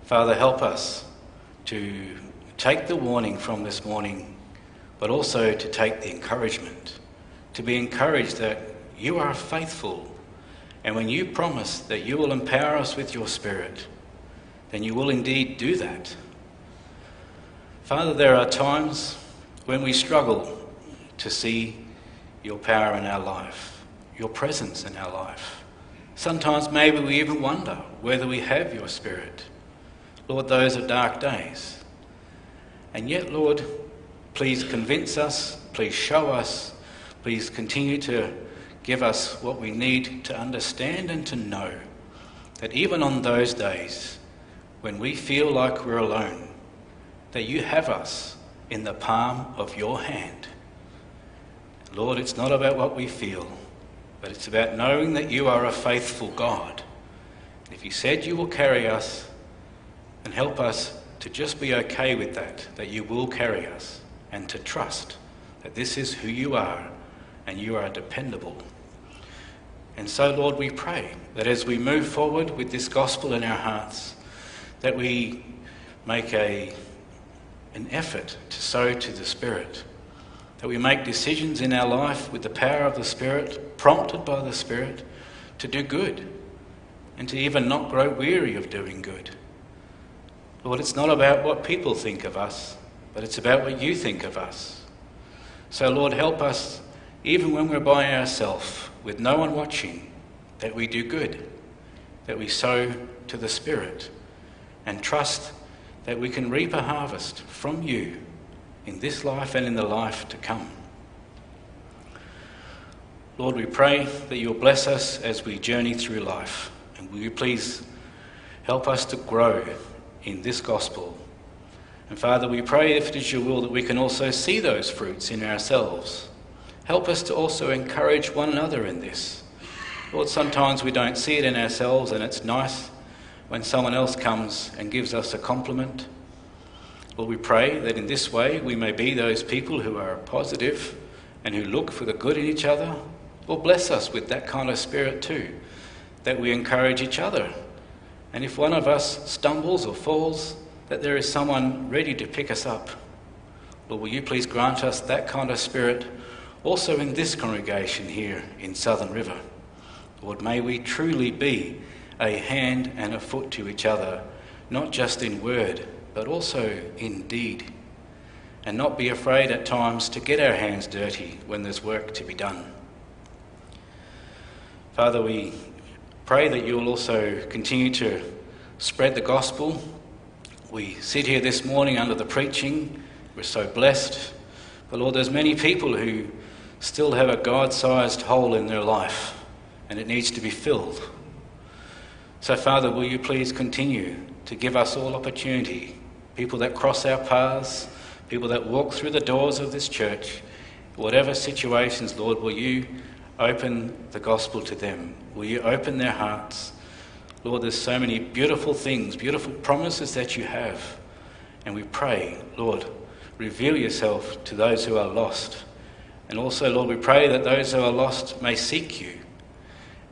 Father, help us to take the warning from this morning, but also to take the encouragement, to be encouraged that you are faithful, and when you promise that you will empower us with your Spirit, then you will indeed do that. Father, there are times when we struggle to see your power in our life, your presence in our life. Sometimes maybe we even wonder whether we have your Spirit. Lord, those are dark days. And yet, Lord, please convince us, please show us, please continue to give us what we need to understand and to know that even on those days when we feel like we're alone, that you have us in the palm of your hand. Lord, it's not about what we feel, but it's about knowing that you are a faithful God. If you said you will carry us, and help us to just be okay with that, that you will carry us, and to trust that this is who you are, and you are dependable. And so, Lord, we pray that as we move forward with this gospel in our hearts, that we make a, an effort to sow to the Spirit, that we make decisions in our life with the power of the Spirit, prompted by the Spirit, to do good and to even not grow weary of doing good. Lord, it's not about what people think of us, but it's about what you think of us. So, Lord, help us, even when we're by ourselves, with no one watching, that we do good, that we sow to the Spirit, and trust that we can reap a harvest from you in this life and in the life to come. Lord, we pray that you'll bless us as we journey through life. And will you please help us to grow in this gospel. And Father, we pray, if it is your will, that we can also see those fruits in ourselves. Help us to also encourage one another in this. Lord, sometimes we don't see it in ourselves, and it's nice when someone else comes and gives us a compliment. Lord, we pray that in this way we may be those people who are positive and who look for the good in each other. Lord, bless us with that kind of spirit too, that we encourage each other. And if one of us stumbles or falls, that there is someone ready to pick us up. Lord, will you please grant us that kind of spirit also in this congregation here in Southern River. Lord, may we truly be a hand and a foot to each other, not just in word, but also in deed, and not be afraid at times to get our hands dirty when there's work to be done. Father, we pray that you'll also continue to spread the gospel. We sit here this morning under the preaching. We're so blessed. But Lord, there's many people who still have a God-sized hole in their life, and it needs to be filled. So Father, will you please continue to give us all opportunity, people that cross our paths, people that walk through the doors of this church, whatever situations, Lord, will you open the gospel to them? Will you open their hearts? Lord, there's so many beautiful things, beautiful promises that you have. And we pray, Lord, reveal yourself to those who are lost. And also, Lord, we pray that those who are lost may seek you.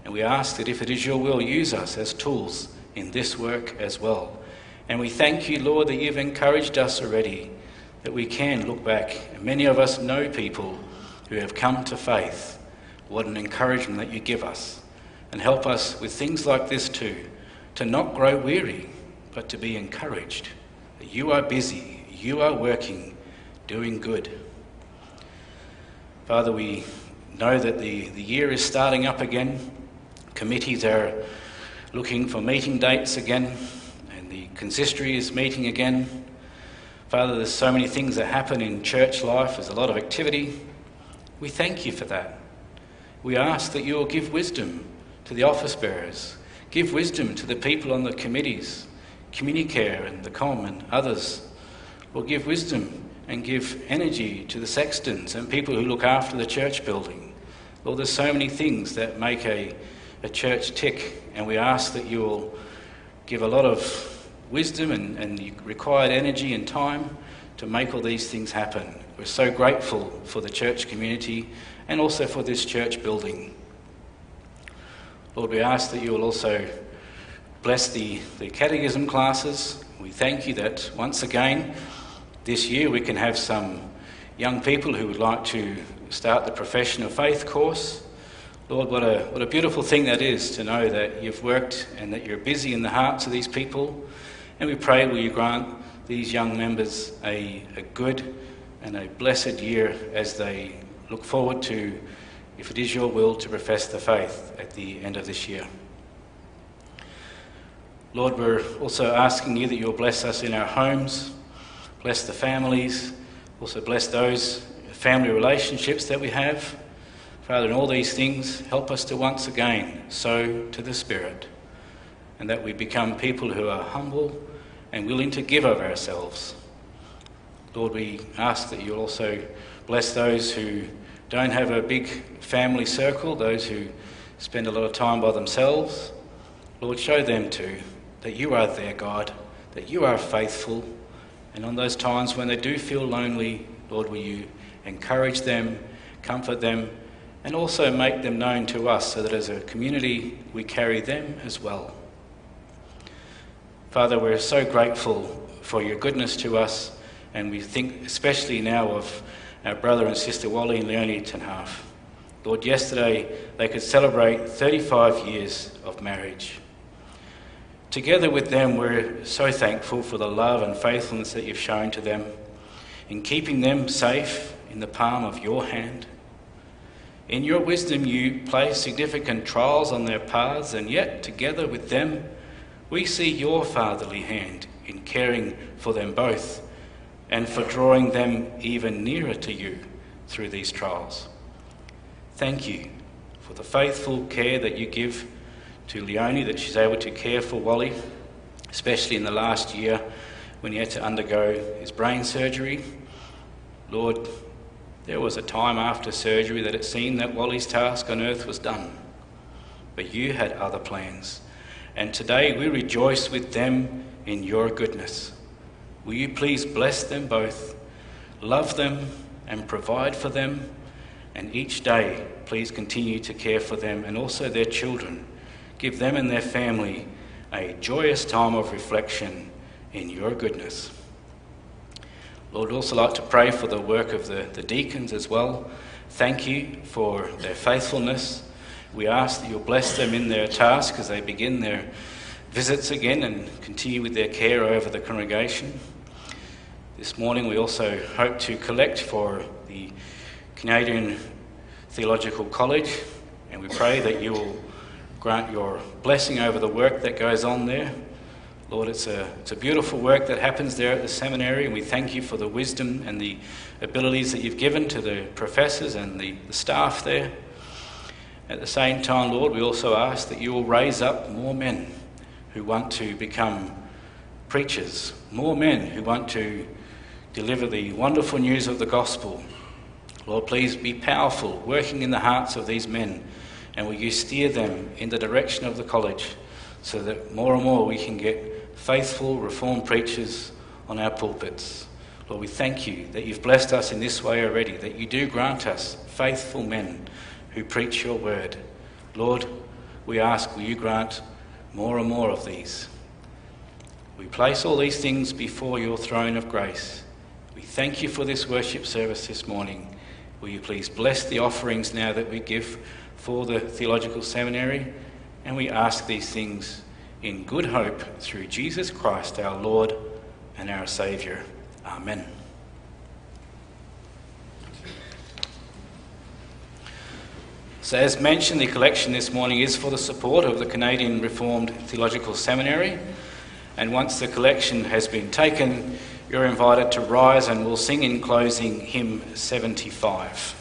And we ask that if it is your will, use us as tools in this work as well. And we thank you, Lord, that you've encouraged us already, that we can look back. And many of us know people who have come to faith. What an encouragement that you give us. And help us with things like this too, to not grow weary, but to be encouraged. That you are busy, you are working, doing good. Father, we know that the, the year is starting up again. committee there looking for meeting dates again, and the consistory is meeting again. Father, there's so many things that happen in church life. There's a lot of activity. We thank you for that. We ask that you will give wisdom to the office bearers, give wisdom to the people on the committees, Communicare and the Com and others. Will give wisdom and give energy to the sextons and people who look after the church building. Lord, there's so many things that make a, a church tick, and we ask that you will give a lot of wisdom and, and required energy and time to make all these things happen. We're so grateful for the church community and also for this church building. Lord, we ask that you will also bless the, the catechism classes. We thank you that once again this year we can have some young people who would like to start the Profession of Faith course. Lord, what a what a beautiful thing that is, to know that you've worked and that you're busy in the hearts of these people. And we pray, will you grant these young members a, a good and a blessed year as they look forward to, if it is your will, to profess the faith at the end of this year. Lord, we're also asking you that you'll bless us in our homes, bless the families, also bless those family relationships that we have. Father, in all these things, help us to once again sow to the Spirit, and that we become people who are humble and willing to give of ourselves. Lord, we ask that you'll also bless those who don't have a big family circle, those who spend a lot of time by themselves. Lord, show them too that you are their God, that you are faithful, and on those times when they do feel lonely, Lord, will you encourage them, comfort them, and also make them known to us, so that as a community we carry them as well. Father, we're so grateful for your goodness to us, and we think especially now of our brother and sister Wally and Leonie Tenhaaf. Lord, yesterday they could celebrate thirty-five years of marriage. Together with them, we're so thankful for the love and faithfulness that you've shown to them in keeping them safe in the palm of your hand. In your wisdom, you place significant trials on their paths, and yet together with them, we see your fatherly hand in caring for them both and for drawing them even nearer to you through these trials. Thank you for the faithful care that you give to Leonie, that she's able to care for Wally, especially in the last year when he had to undergo his brain surgery. Lord, there was a time after surgery that it seemed that Wally's task on earth was done, but you had other plans, and today we rejoice with them in your goodness. Will you please bless them both, love them and provide for them, and each day please continue to care for them and also their children. Give them and their family a joyous time of reflection in your goodness. Lord, I'd also like to pray for the work of the, the deacons as well. Thank you for their faithfulness. We ask that you'll bless them in their task as they begin their visits again and continue with their care over the congregation. This morning we also hope to collect for the Canadian Theological College, and we pray that you will grant your blessing over the work that goes on there. Lord, it's a, it's a beautiful work that happens there at the seminary, and we thank you for the wisdom and the abilities that you've given to the professors and the, the staff there. At the same time, Lord, we also ask that you will raise up more men who want to become preachers, more men who want to deliver the wonderful news of the gospel. Lord, please be powerful, working in the hearts of these men. And will you steer them in the direction of the college, so that more and more we can get faithful Reformed preachers on our pulpits. Lord, we thank you that you've blessed us in this way already, that you do grant us faithful men who preach your word. Lord, we ask, will you grant more and more of these? We place all these things before your throne of grace. We thank you for this worship service this morning. Will you please bless the offerings now that we give for the Theological Seminary, and we ask these things in good hope through Jesus Christ our Lord and our Saviour. Amen. So as mentioned, the collection this morning is for the support of the Canadian Reformed Theological Seminary. And once the collection has been taken, you're invited to rise and we'll sing in closing hymn seventy-five.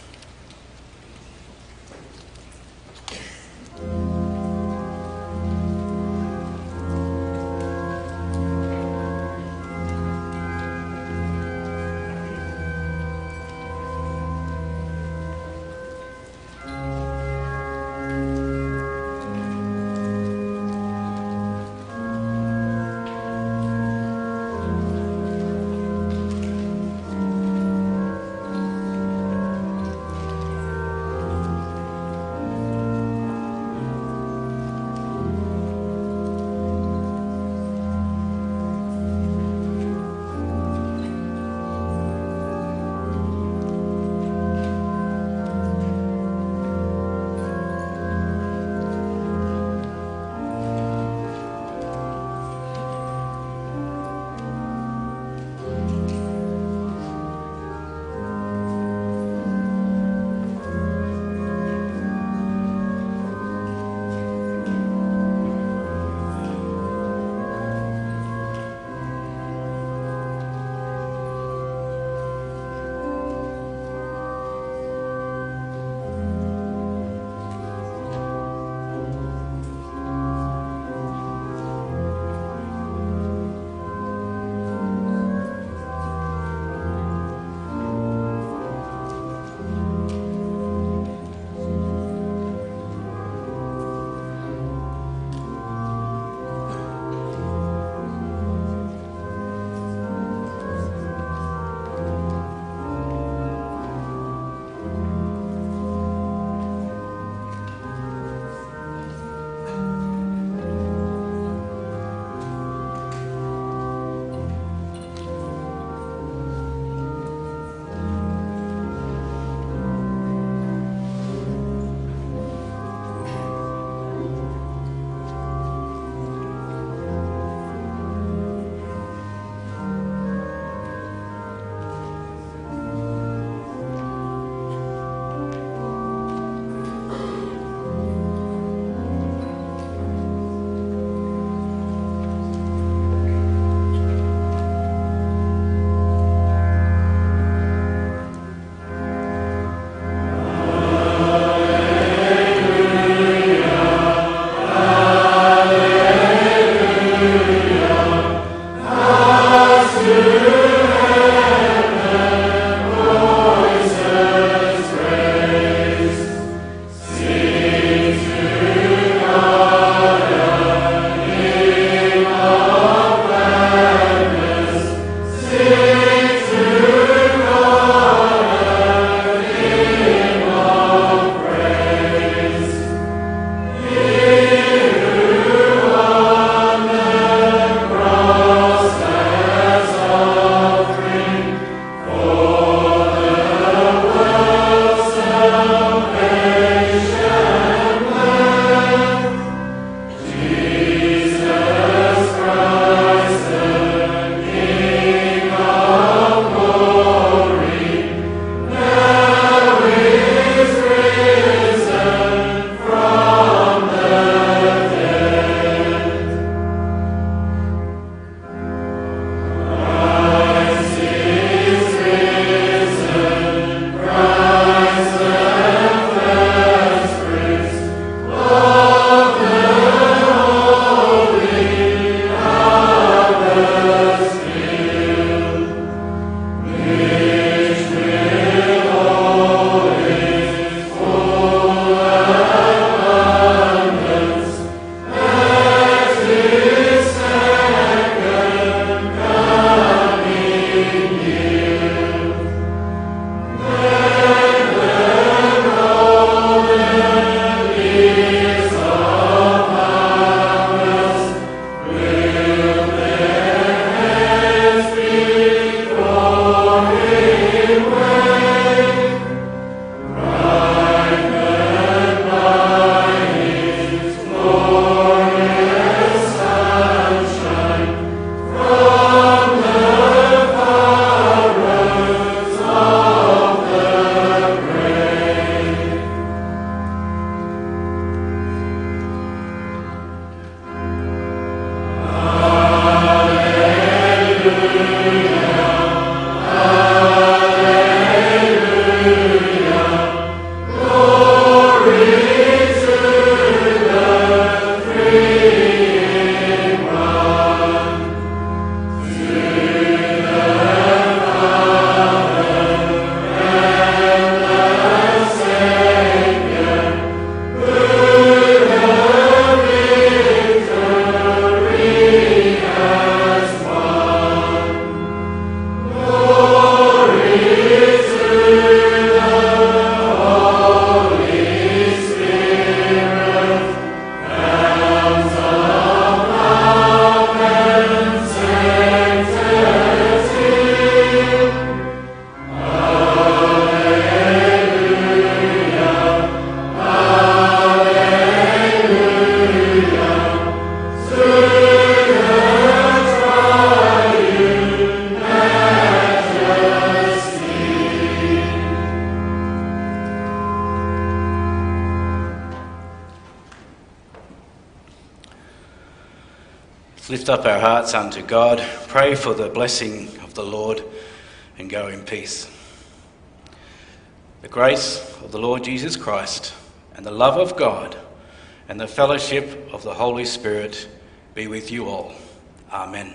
lift up our hearts unto God, pray for the blessing of the Lord, and go in peace. The grace of the Lord Jesus Christ, and the love of God, and the fellowship of the Holy Spirit be with you all. Amen.